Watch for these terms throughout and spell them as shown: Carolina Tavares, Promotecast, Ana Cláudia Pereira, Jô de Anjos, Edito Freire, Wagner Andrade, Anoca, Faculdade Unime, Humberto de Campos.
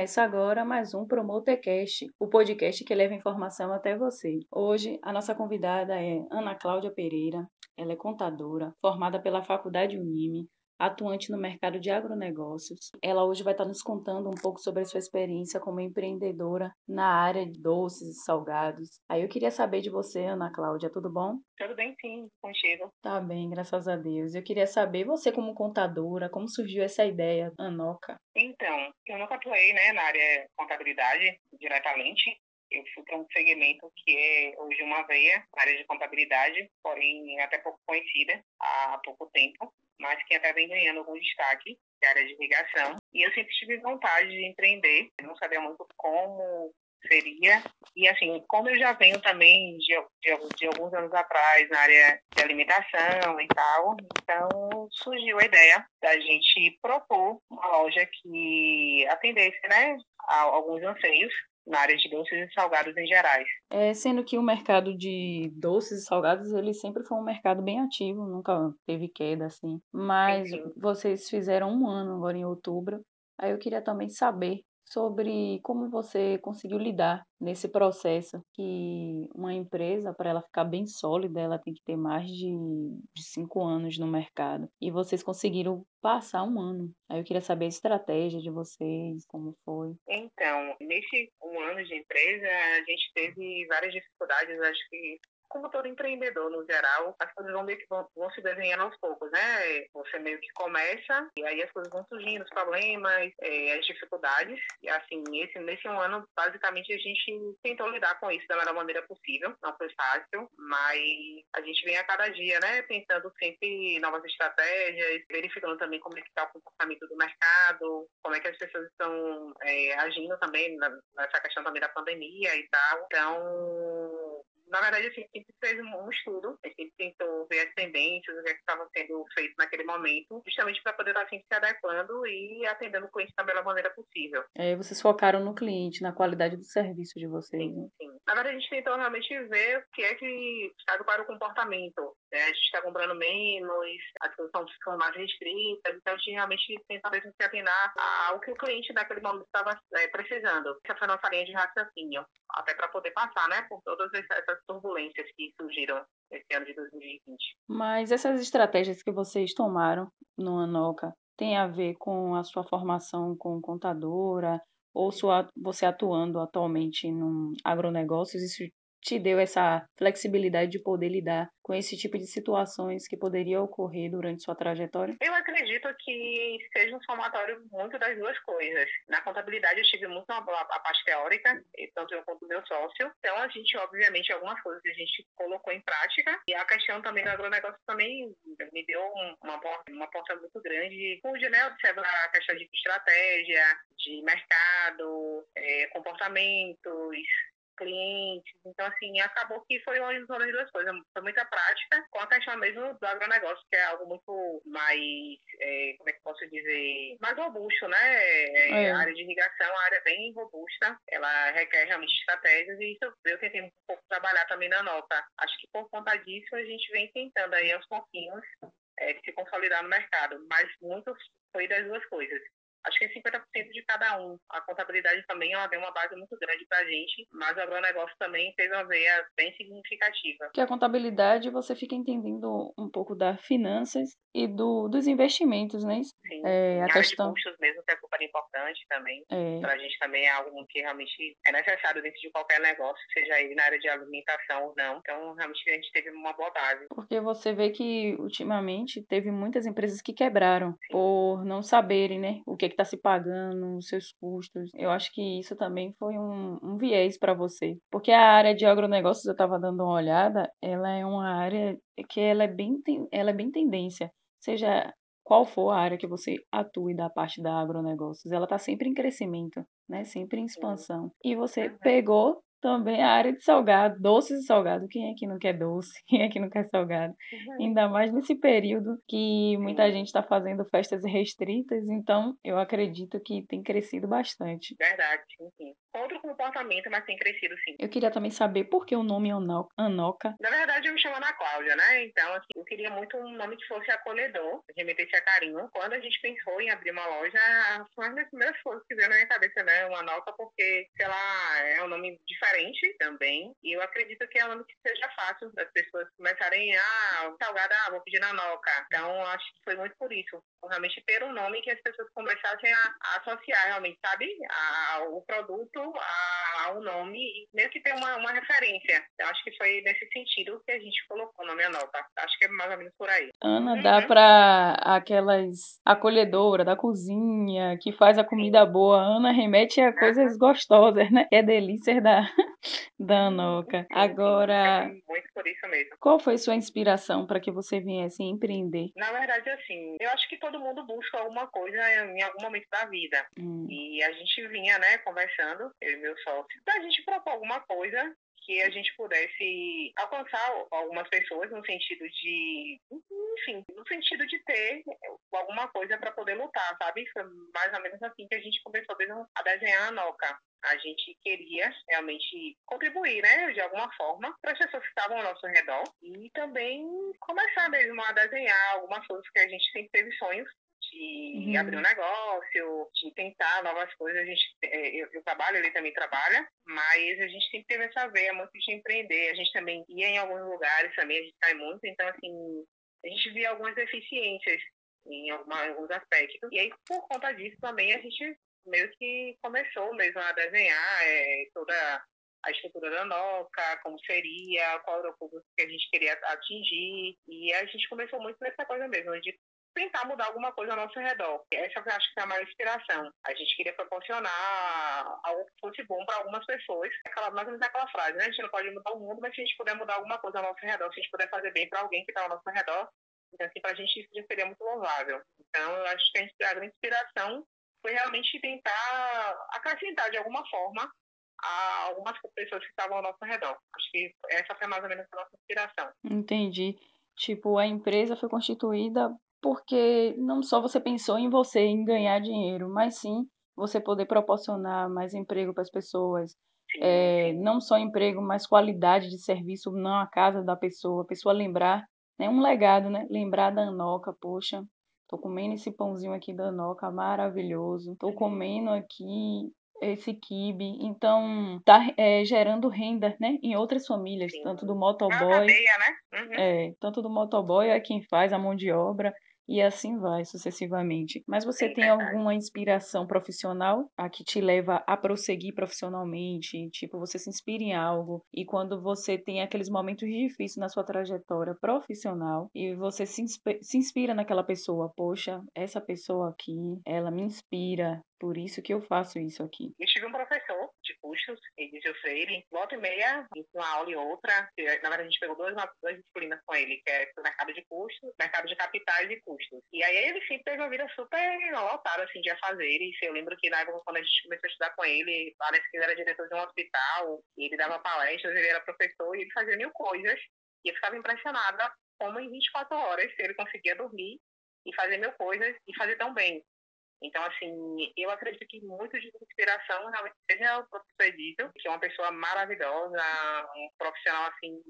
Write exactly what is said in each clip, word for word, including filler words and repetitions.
Começa agora mais um Promotecast, o podcast que leva informação até você. Hoje, a nossa convidada é Ana Cláudia Pereira. Ela é contadora, formada pela Faculdade Unime, atuante no mercado de agronegócios. Ela hoje vai estar nos contando um pouco sobre a sua experiência como empreendedora na área de doces e salgados. Aí eu queria saber de você, Ana Cláudia, tudo bom? Tudo bem, sim, contigo. Tá bem, graças a Deus. Eu queria saber, você como contadora, como surgiu essa ideia, Anoca? Então, eu nunca atuei né, na área de contabilidade diretamente. Eu fui para um segmento que é hoje uma veia, área de contabilidade, porém até pouco conhecida há pouco tempo, mas que até vem ganhando algum destaque, que é a área de irrigação. E eu sempre tive vontade de empreender, não sabia muito como seria. E assim, como eu já venho também de, de, de alguns anos atrás na área de alimentação e tal, então surgiu a ideia da gente propor uma loja que atendesse né, a alguns anseios na área de doces e salgados em gerais. É, sendo que o mercado de doces e salgados, ele sempre foi um mercado bem ativo, nunca teve queda, assim. Mas sim, sim. Vocês fizeram um ano agora em outubro, aí eu queria também saber sobre como você conseguiu lidar nesse processo, que uma empresa, para ela ficar bem sólida, ela tem que ter mais de, de cinco anos no mercado. E vocês conseguiram passar um ano. Aí eu queria saber a estratégia de vocês, como foi. Então, nesse um ano de empresa, a gente teve várias dificuldades, acho que como todo empreendedor, no geral, as coisas vão, meio que vão, vão se desenhando aos poucos, né? Você meio que começa e aí as coisas vão surgindo, os problemas, é, as dificuldades. E assim, esse, nesse um ano, basicamente, a gente tentou lidar com isso da melhor maneira possível. Não foi fácil, mas a gente vem a cada dia, né? Pensando sempre em novas estratégias, verificando também como é que está o comportamento do mercado, como é que as pessoas estão é, agindo também nessa questão também da pandemia e tal. Então, na verdade, a gente sempre fez um estudo, a gente tentou ver as tendências, o que estava sendo feito naquele momento, justamente para poder estar sempre se adequando e atendendo o cliente da melhor maneira possível. É, vocês focaram no cliente, na qualidade do serviço de vocês. Sim, né? Sim. Na verdade, a gente tentou realmente ver o que é que sabe, qual era o comportamento. Né? A gente está comprando menos, as coisas ficam mais restritas, então a gente realmente tentou mesmo se apenar ao que o cliente naquele momento estava é, precisando. Essa foi a nossa linha de raciocínio, até para poder passar né, por todas essas turbulências que surgiram esse ano de dois mil e vinte. Mas essas estratégias que vocês tomaram no Anoca tem a ver com a sua formação como contadora ou sua, você atuando atualmente no agronegócios? Isso te deu essa flexibilidade de poder lidar com esse tipo de situações que poderia ocorrer durante sua trajetória? Eu acredito que seja um somatório muito das duas coisas. Na contabilidade eu tive muito a parte teórica, tanto eu quanto meu sócio. Então a gente, obviamente, algumas coisas a gente colocou em prática. E a questão também do agronegócio também me deu uma porta, uma porta muito grande. Pude, né, observar a questão de estratégia, de mercado, é, comportamentos, clientes, então assim, acabou que foi uma junção das duas coisas, foi muita prática com a questão mesmo do agronegócio, que é algo muito mais, é, como é que posso dizer, mais robusto, né? É. A área de irrigação, a área bem robusta, ela requer realmente estratégias e isso eu tentei um pouco trabalhar também na nota. Acho que por conta disso a gente vem tentando aí aos pouquinhos é, se consolidar no mercado, mas muito foi das duas coisas. Acho que cinquenta por cento de cada um. A contabilidade também ela deu uma base muito grande para a gente, mas o agronegócio também fez uma veia bem significativa. Porque a contabilidade você fica entendendo um pouco das finanças e do, dos investimentos, né? Sim, é, a questão de custos mesmo, que é super importante também. É. Para a gente também é algo que realmente é necessário dentro de qualquer negócio, seja ele na área de alimentação ou não. Então, realmente a gente teve uma boa base. Porque você vê que, ultimamente, teve muitas empresas que quebraram. Sim. Por não saberem, né? O que que está se pagando, os seus custos. Eu acho que isso também foi um, um viés para você. Porque a área de agronegócios, eu estava dando uma olhada, ela é uma área que ela é, bem, ela é bem tendência. Seja qual for a área que você atue da parte da agronegócios, ela está sempre em crescimento, né? Sempre em expansão. E você pegou também a área de salgado, doces e salgado. Quem é que não quer doce? Quem é que não quer salgado? Uhum. Ainda mais nesse período que muita gente está fazendo festas restritas, então eu acredito que tem crescido bastante. Verdade, sim. Outro comportamento, mas tem crescido, sim. Eu queria também saber por que o nome Anoca. Na verdade, eu me chamo Ana Cláudia, né? Então, assim, eu queria muito um nome que fosse acolhedor, remetesse a carinho. Quando a gente pensou em abrir uma loja, foi uma das primeiras coisas que veio na minha cabeça, né? Uma Anoca, porque, sei lá, é um nome diferente também. E eu acredito que é um nome que seja fácil das pessoas começarem a ah, salgada, ah, vou pedir na Anoca. Então, acho que foi muito por isso. Realmente, pelo nome que as pessoas começassem a, a associar, realmente, sabe? A, o produto ao nome e meio que ter uma, uma referência. Eu acho que foi nesse sentido que a gente colocou o nome Anoca. Acho que é mais ou menos por aí. Ana, uhum. Dá pra aquelas acolhedora da cozinha que faz a comida Sim. boa. Ana remete a ah. coisas gostosas, né? É delícia da, da Anoca. Agora... É muito por isso mesmo. Qual foi sua inspiração para que você viesse empreender? Na verdade, assim, eu acho que todo mundo busca alguma coisa em algum momento da vida. Hum. E a gente vinha, né, conversando eu e meu sócio, pra gente propor alguma coisa que a gente pudesse alcançar algumas pessoas no sentido de, enfim, no sentido de ter alguma coisa para poder lutar, sabe? Foi mais ou menos assim que a gente começou a desenhar a Anoca. A gente queria realmente contribuir, né, de alguma forma, para as pessoas que estavam ao nosso redor e também começar mesmo a desenhar algumas coisas que a gente sempre teve sonhos. De uhum. abrir um negócio, de tentar novas coisas. A gente, eu, eu trabalho, ele também trabalha, mas a gente sempre teve essa veia muito de empreender. A gente também ia em alguns lugares também, a gente sai muito. Então, assim, a gente via algumas deficiências em alguma, alguns aspectos. E aí, por conta disso também, a gente meio que começou mesmo a desenhar é, toda... a estrutura da Anoca, como seria, qual era o público que a gente queria atingir. E a gente começou muito nessa coisa mesmo, de tentar mudar alguma coisa ao nosso redor. Essa eu acho que é a maior inspiração. A gente queria proporcionar algo que fosse bom para algumas pessoas. Aquela, mais ou menos aquela frase, né? A gente não pode mudar o mundo, mas se a gente puder mudar alguma coisa ao nosso redor, se a gente puder fazer bem para alguém que está ao nosso redor, então, assim, para a gente isso já seria muito louvável. Então, eu acho que a grande inspiração foi realmente tentar acrescentar de alguma forma a algumas pessoas que estavam ao nosso redor. Acho que essa foi mais ou menos a nossa inspiração. Entendi. Tipo, a empresa foi constituída porque não só você pensou em você, em ganhar dinheiro, mas sim você poder proporcionar mais emprego para as pessoas. É, não só emprego, mas qualidade de serviço na casa da pessoa. A pessoa lembrar, né, um legado, né? Lembrar da Anoca, poxa, tô comendo esse pãozinho aqui da Anoca, maravilhoso. Tô comendo aqui... esse quibe, então tá é, gerando renda, né, em outras famílias, Sim. tanto do motoboy, cadeia, né? Uhum. é, tanto do motoboy é quem faz a mão de obra e assim vai sucessivamente. Mas você Sim, tem verdade. Alguma inspiração profissional a que te leva a prosseguir profissionalmente, tipo você se inspira em algo e quando você tem aqueles momentos difíceis na sua trajetória profissional e você se inspira, se inspira naquela pessoa, poxa, essa pessoa aqui, ela me inspira. Por isso que eu faço isso aqui. Eu tive um professor de custos, Edito Freire, volta e meia, entre uma aula e outra. Na verdade, a gente pegou duas, duas disciplinas com ele, que é o mercado de custos, mercado de capitais e custos. E aí ele sempre teve uma vida super lotada, assim, de afazeres. Eu lembro que na época, quando a gente começou a estudar com ele, parece que ele era diretor de um hospital, e ele dava palestras, ele era professor, e ele fazia mil coisas. E eu ficava impressionada como em vinte e quatro horas ele conseguia dormir e fazer mil coisas e fazer tão bem. Então, assim, eu acredito que muito de inspiração realmente seja o professor Edito, que é uma pessoa maravilhosa, um profissional, assim,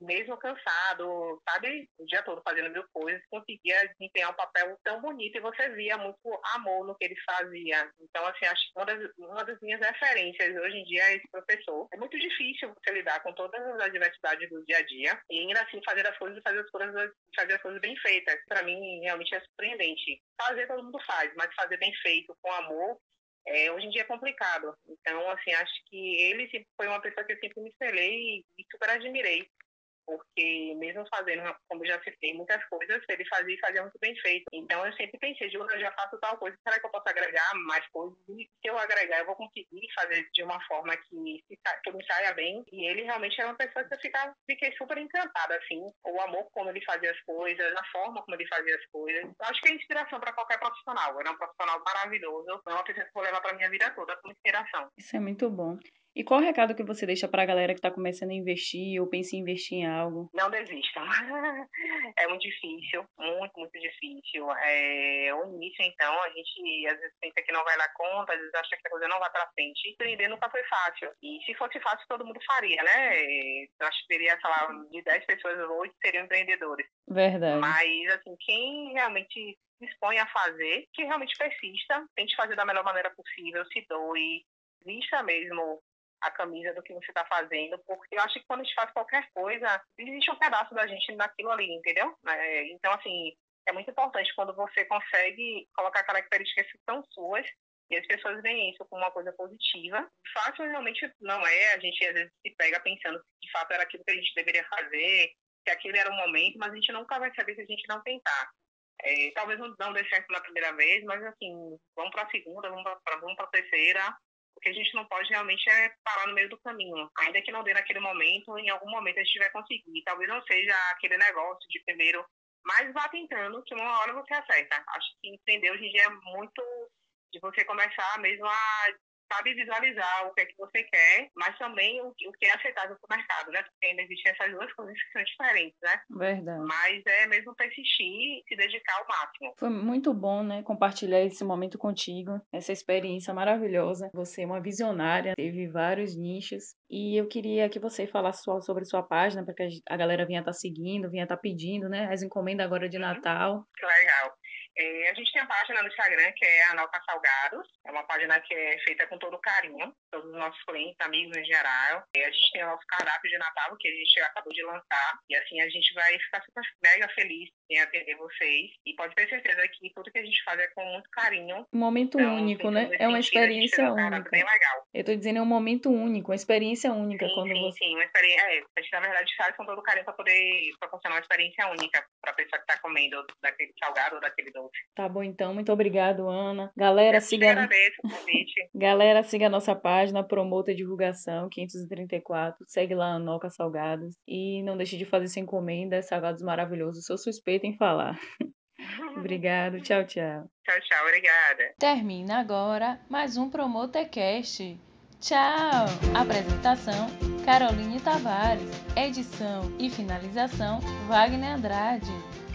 mesmo cansado, sabe, o dia todo fazendo mil coisas, conseguia desempenhar um papel tão bonito e você via muito amor no que ele fazia. Então, assim, acho que uma das, uma das minhas referências hoje em dia é esse professor. É muito difícil você lidar com todas as adversidades do dia a dia e ainda assim fazer as coisas, fazer as coisas, fazer as coisas bem feitas. Para mim, realmente é surpreendente. Fazer, todo mundo faz, mas fazer bem feito, com amor, é, hoje em dia é complicado. Então, assim, acho que ele sempre foi uma pessoa que eu sempre me espelhei e super admirei. Porque mesmo fazendo, como eu já citei, muitas coisas, ele fazia e fazia muito bem feito. Então, eu sempre pensei, digo, eu já faço tal coisa, será que eu posso agregar mais coisas? E se eu agregar, eu vou conseguir fazer de uma forma que, que me saia bem. E ele realmente era uma pessoa que eu ficava, fiquei super encantada, assim. O amor como ele fazia as coisas, a forma como ele fazia as coisas. Eu acho que é inspiração para qualquer profissional. Era um profissional maravilhoso. É uma pessoa que eu vou levar para minha vida toda como inspiração. Isso é muito bom. E qual o recado que você deixa para a galera que está começando a investir ou pensa em investir em algo? Não desistam. É muito difícil, muito, muito difícil. É, o início, então, a gente às vezes pensa que não vai dar conta, às vezes acha que a coisa não vai para frente. Empreender nunca foi fácil. E se fosse fácil, todo mundo faria, né? Eu acho que teria, sei lá, de dez pessoas, oito seriam empreendedores. Verdade. Mas, assim, quem realmente dispõe a fazer, que realmente persista, tente fazer da melhor maneira possível, se doe, vista mesmo a camisa do que você está fazendo, porque eu acho que quando a gente faz qualquer coisa, existe um pedaço da gente naquilo ali, entendeu? É, então, assim, é muito importante quando você consegue colocar características que são suas e as pessoas veem isso como uma coisa positiva. Fácil realmente não é, a gente às vezes se pega pensando que de fato era aquilo que a gente deveria fazer, que aquilo era o momento, mas a gente nunca vai saber se a gente não tentar. É, talvez não dê certo na primeira vez, mas assim, vamos para a segunda, vamos para vamos para a terceira. O que a gente não pode realmente é parar no meio do caminho. Ainda que não dê naquele momento, em algum momento a gente vai conseguir. Talvez não seja aquele negócio de primeiro, mas vá tentando, que uma hora você acerta. Acho que empreender hoje em dia é muito de você começar mesmo a, sabe, visualizar o que é que você quer, mas também o, o que é aceitável para o mercado, né? Porque ainda existem essas duas coisas que são diferentes, né? Verdade. Mas é mesmo persistir e se dedicar ao máximo. Foi muito bom, né? Compartilhar esse momento contigo, essa experiência maravilhosa. Você é uma visionária, teve vários nichos. E eu queria que você falasse sobre sua página, porque a galera vinha estar seguindo, vinha estar pedindo, né? As encomendas agora de Natal. Que legal. É, a gente tem a página no Instagram, que é Anoca Salgados. É uma página que é feita com todo carinho, todos os nossos clientes, amigos em geral. É, a gente tem o nosso cardápio de Natal, que a gente acabou de lançar. E assim, a gente vai ficar super mega feliz em atender vocês. E pode ter certeza que tudo que a gente faz é com muito carinho. Um momento então, único, assim, né? É uma experiência única. Bem legal. Eu tô dizendo, é um momento único, uma experiência única. Sim, quando sim, você... sim, uma experiência... É, a gente, na verdade, faz com todo carinho para poder proporcionar uma experiência única para a pessoa que está comendo daquele salgado ou daquele doce. Tá bom, então. Muito obrigado, Ana. Galera, eu siga... agradeço o convite. Galera, siga a nossa página, Promota Divulgação quinhentos e trinta e quatro. Segue lá, Anoca Salgados. E não deixe de fazer sua encomenda. Salgados maravilhosos. Sou suspeita em falar. Obrigado. Tchau, tchau. Tchau, tchau. Obrigada. Termina agora mais um Promotecast. Tchau. Apresentação, Carolina Tavares. Edição e finalização, Wagner Andrade.